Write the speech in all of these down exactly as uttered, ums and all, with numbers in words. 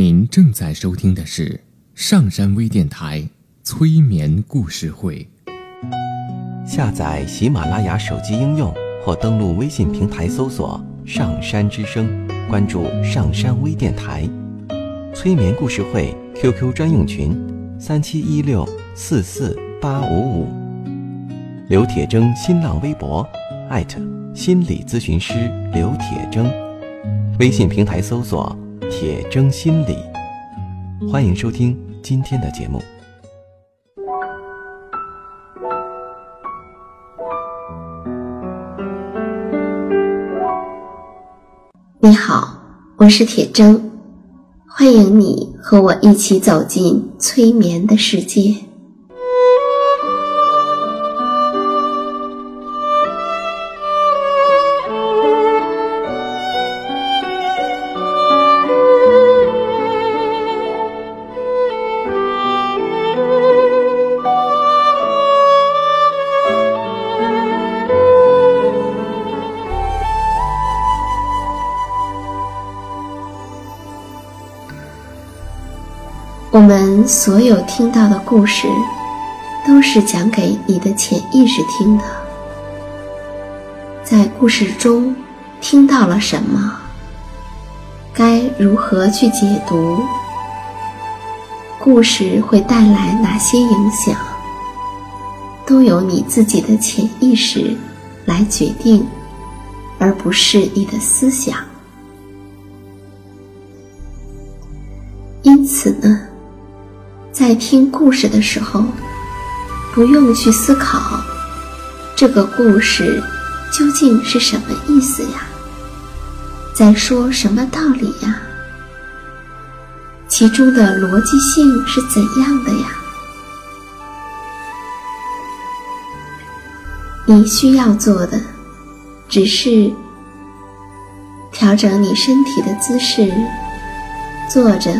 您正在收听的是上山微电台催眠故事会。下载喜马拉雅手机应用或登录微信平台搜索上山之声，关注上山微电台催眠故事会 Q Q 专用群三七一六四四八五五，刘铁铮新浪微博心理咨询师刘铁铮，微信平台搜索铁铮心理。欢迎收听今天的节目。你好，我是铁铮，欢迎你和我一起走进催眠的世界。我们所有听到的故事，都是讲给你的潜意识听的。在故事中听到了什么？该如何去解读？故事会带来哪些影响？都由你自己的潜意识来决定，而不是你的思想。因此呢，在听故事的时候，不用去思考这个故事究竟是什么意思呀，在说什么道理呀，其中的逻辑性是怎样的呀。你需要做的只是调整你身体的姿势，坐着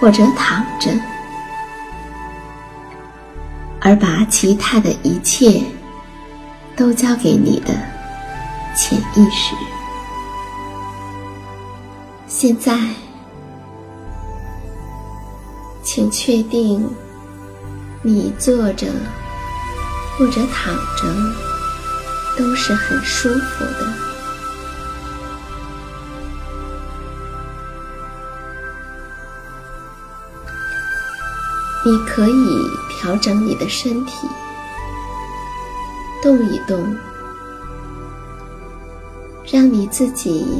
或者躺着，而把其他的一切都交给你的潜意识。现在，请确定你坐着或者躺着都是很舒服的。你可以调整你的身体，动一动，让你自己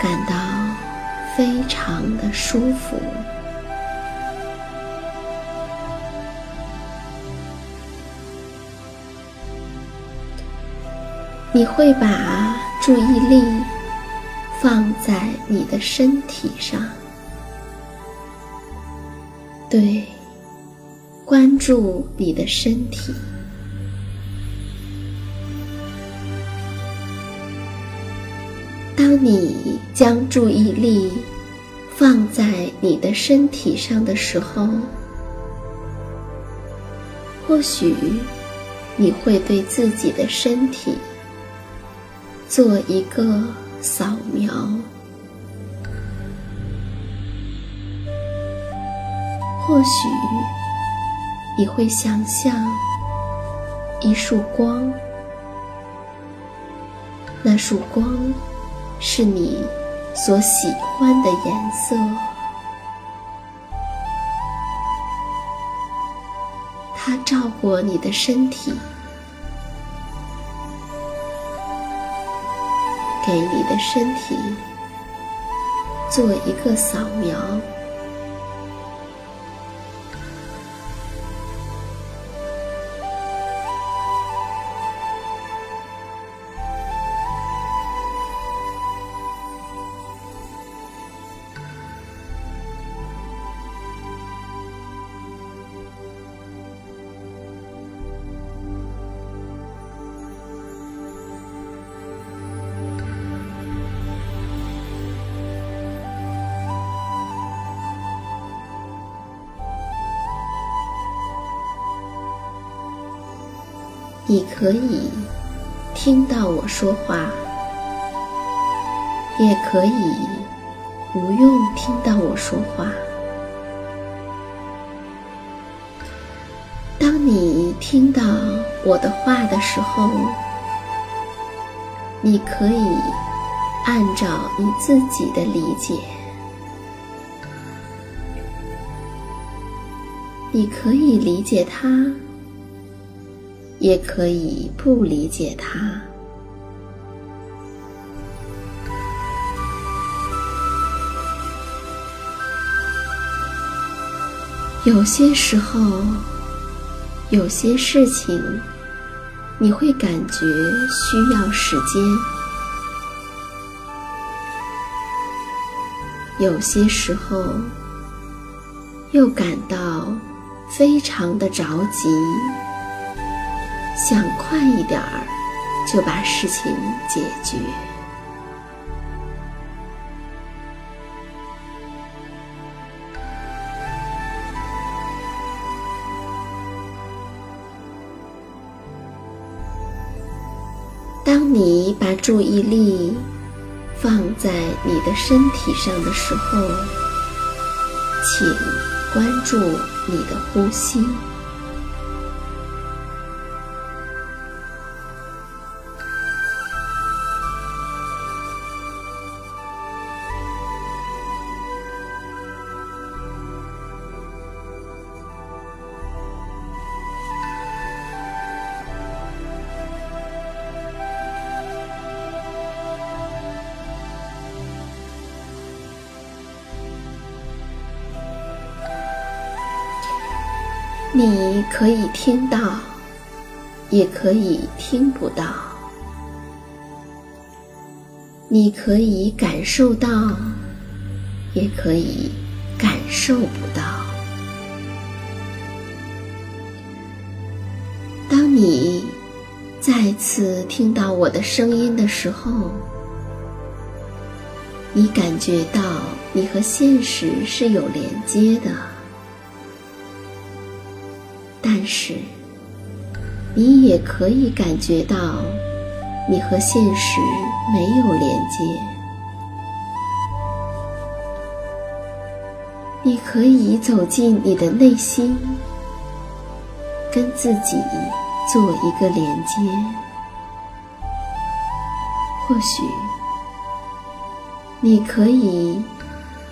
感到非常的舒服。你会把注意力放在你的身体上，对，关注你的身体。当你将注意力放在你的身体上的时候，或许你会对自己的身体做一个扫描，或许你会想象一束光，那束光是你所喜欢的颜色，它照过你的身体，给你的身体做一个扫描。你可以听到我说话，也可以不用听到我说话。当你听到我的话的时候，你可以按照你自己的理解，你可以理解它，也可以不理解它。有些时候，有些事情你会感觉需要时间，有些时候又感到非常的着急，想快一点儿就把事情解决。当你把注意力放在你的身体上的时候，请关注你的呼吸。你可以听到，也可以听不到，你可以感受到，也可以感受不到。当你再次听到我的声音的时候，你感觉到你和现实是有连接的，但是你也可以感觉到你和现实没有连接。你可以走进你的内心，跟自己做一个连接，或许你可以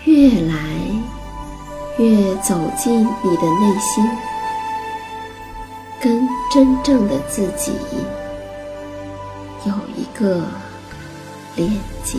越来越走进你的内心，跟真正的自己有一个连接。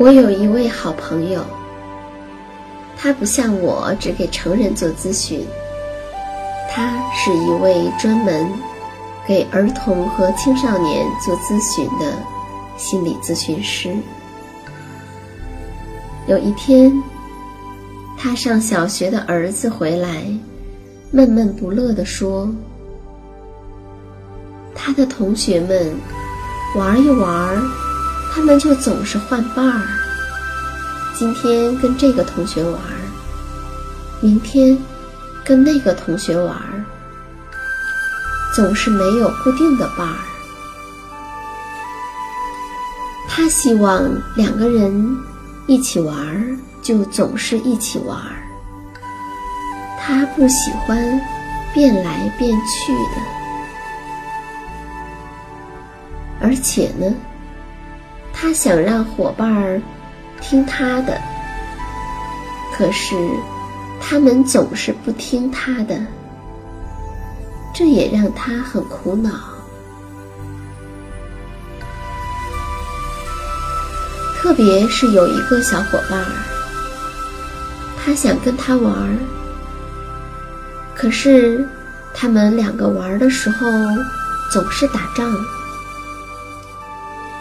我有一位好朋友，他不像我只给成人做咨询，他是一位专门给儿童和青少年做咨询的心理咨询师。有一天，他上小学的儿子回来，闷闷不乐地说，他的同学们玩一玩，他们就总是换伴儿，今天跟这个同学玩，明天跟那个同学玩，总是没有固定的伴儿。他希望两个人一起玩，就总是一起玩。他不喜欢变来变去的，而且呢，他想让伙伴儿听他的，可是他们总是不听他的，这也让他很苦恼。特别是有一个小伙伴儿，他想跟他玩，可是他们两个玩的时候总是打仗，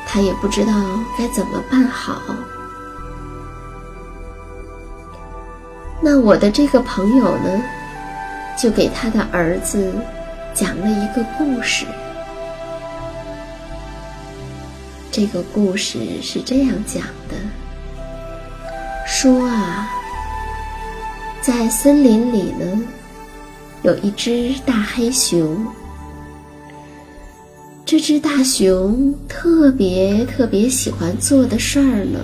他也不知道该怎么办好。那我的这个朋友呢，就给他的儿子讲了一个故事。这个故事是这样讲的，说啊，在森林里呢，有一只大黑熊。这只大熊特别特别喜欢做的事儿呢，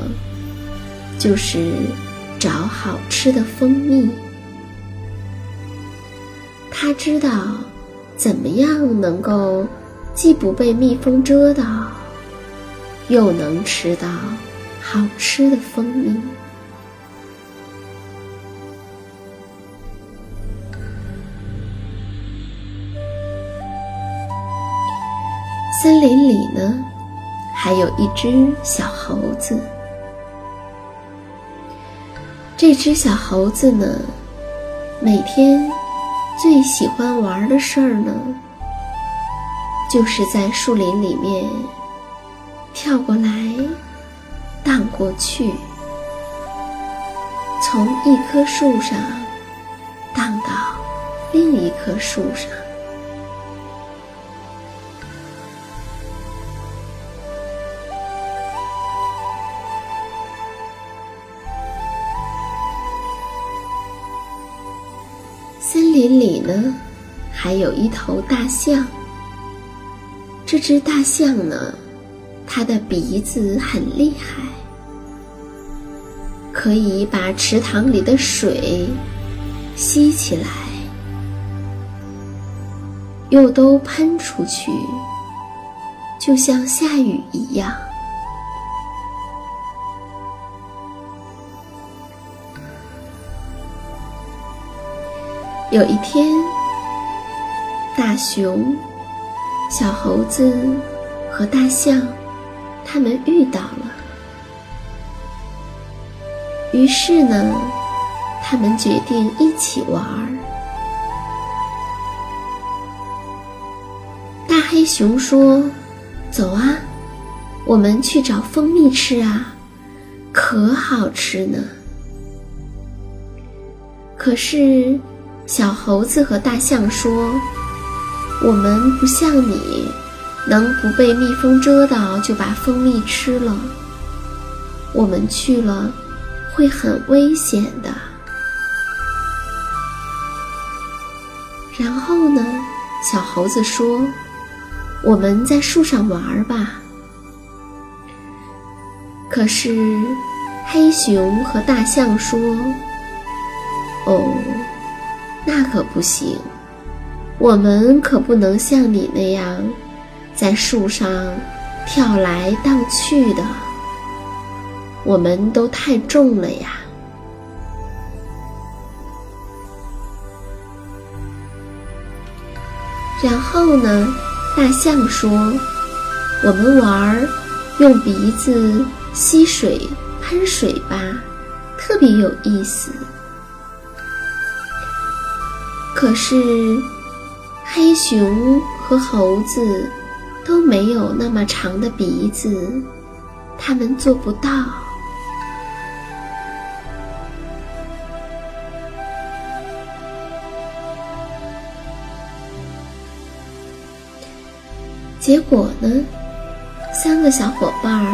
就是找好吃的蜂蜜。它知道怎么样能够既不被蜜蜂蛰到，又能吃到好吃的蜂蜜。森林里呢，还有一只小猴子。这只小猴子呢，每天最喜欢玩的事儿呢，就是在树林里面跳过来荡过去，从一棵树上荡到另一棵树上。森林里呢，还有一头大象。这只大象呢，它的鼻子很厉害，可以把池塘里的水吸起来，又都喷出去，就像下雨一样。有一天，大熊、小猴子和大象他们遇到了，于是呢，他们决定一起玩。大黑熊说：“走啊，我们去找蜂蜜吃啊，可好吃呢。”可是小猴子和大象说：“我们不像你，能不被蜜蜂蛰到就把蜂蜜吃了，我们去了会很危险的。”然后呢，小猴子说：“我们在树上玩吧。”可是黑熊和大象说：“哦，那可不行，我们可不能像你那样在树上跳来荡去的，我们都太重了呀。”然后呢，大象说：“我们玩用鼻子吸水喷水吧，特别有意思。”可是黑熊和猴子都没有那么长的鼻子，他们做不到。结果呢，三个小伙伴儿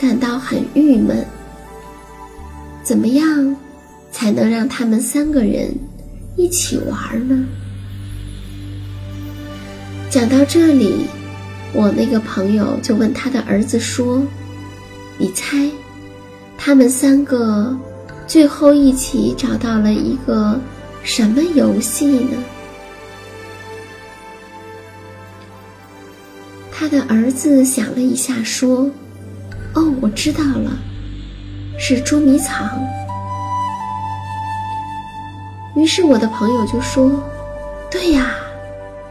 感到很郁闷，怎么样才能让他们三个人一起玩呢？讲到这里，我那个朋友就问他的儿子说：“你猜，他们三个最后一起找到了一个什么游戏呢？”他的儿子想了一下说：“哦，我知道了，是捉迷藏。”于是我的朋友就说：“对呀，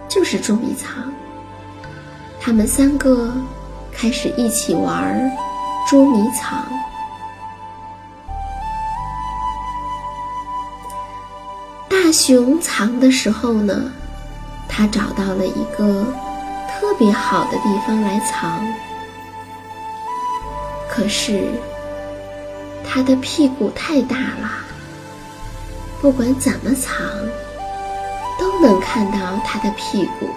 就是捉迷藏。”他们三个开始一起玩捉迷藏。大熊藏的时候呢，他找到了一个特别好的地方来藏，可是他的屁股太大了，不管怎么藏，都能看到他的屁股，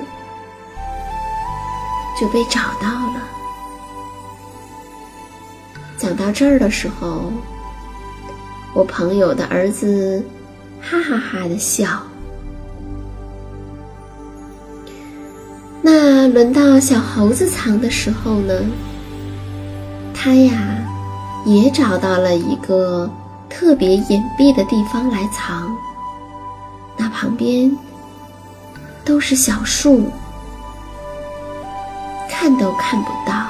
就被找到了。讲到这儿的时候，我朋友的儿子哈哈哈的笑。那轮到小猴子藏的时候呢，他呀也找到了一个特别隐蔽的地方来藏，那旁边都是小树，看都看不到。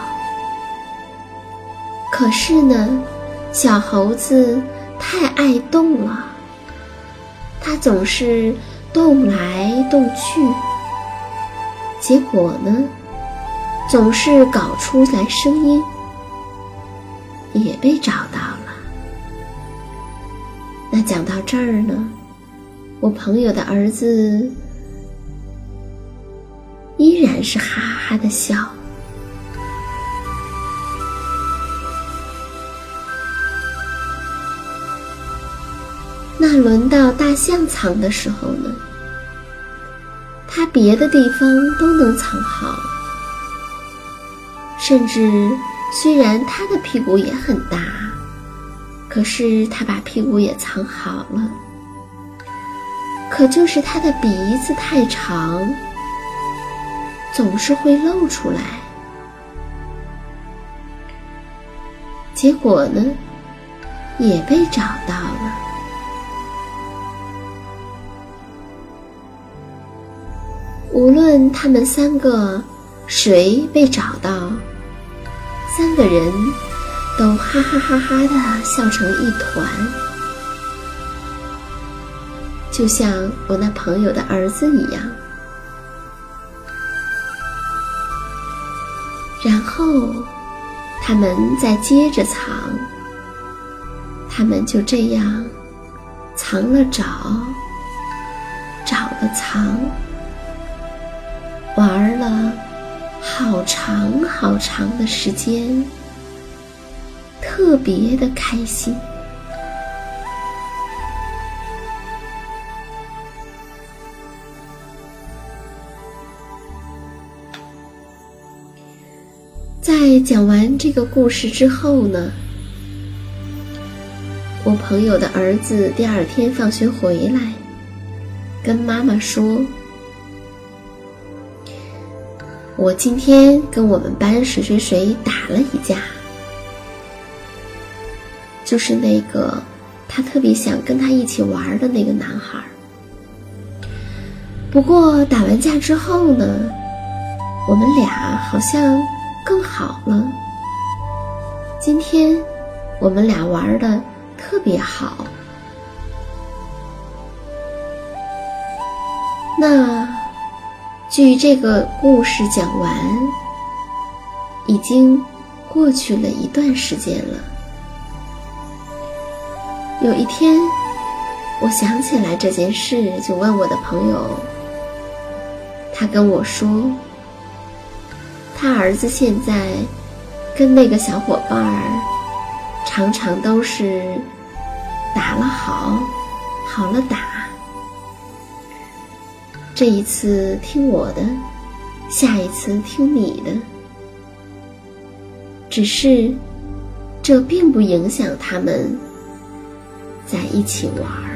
可是呢，小猴子太爱动了，它总是动来动去，结果呢，总是搞出来声音，也被找到了。那讲到这儿呢，我朋友的儿子依然是哈哈的笑。那轮到大象藏的时候呢，它别的地方都能藏好，甚至虽然它的屁股也很大，可是它把屁股也藏好了。可就是它的鼻子太长，总是会露出来。结果呢，也被找到了。无论他们三个谁被找到，三个人都哈哈哈哈的笑成一团，就像我那朋友的儿子一样。然后他们再接着藏，他们就这样藏了找，找了藏，玩了好长好长的时间，特别的开心。在讲完这个故事之后呢，我朋友的儿子第二天放学回来，跟妈妈说，我今天跟我们班谁谁谁打了一架，就是那个他特别想跟他一起玩的那个男孩。不过打完架之后呢，我们俩好像更好了，今天我们俩玩的特别好。那据这个故事讲完，已经过去了一段时间了。有一天，我想起来这件事，就问我的朋友，他跟我说，他儿子现在跟那个小伙伴儿常常都是打了好，好了打。这一次听我的，下一次听你的，只是这并不影响他们在一起玩。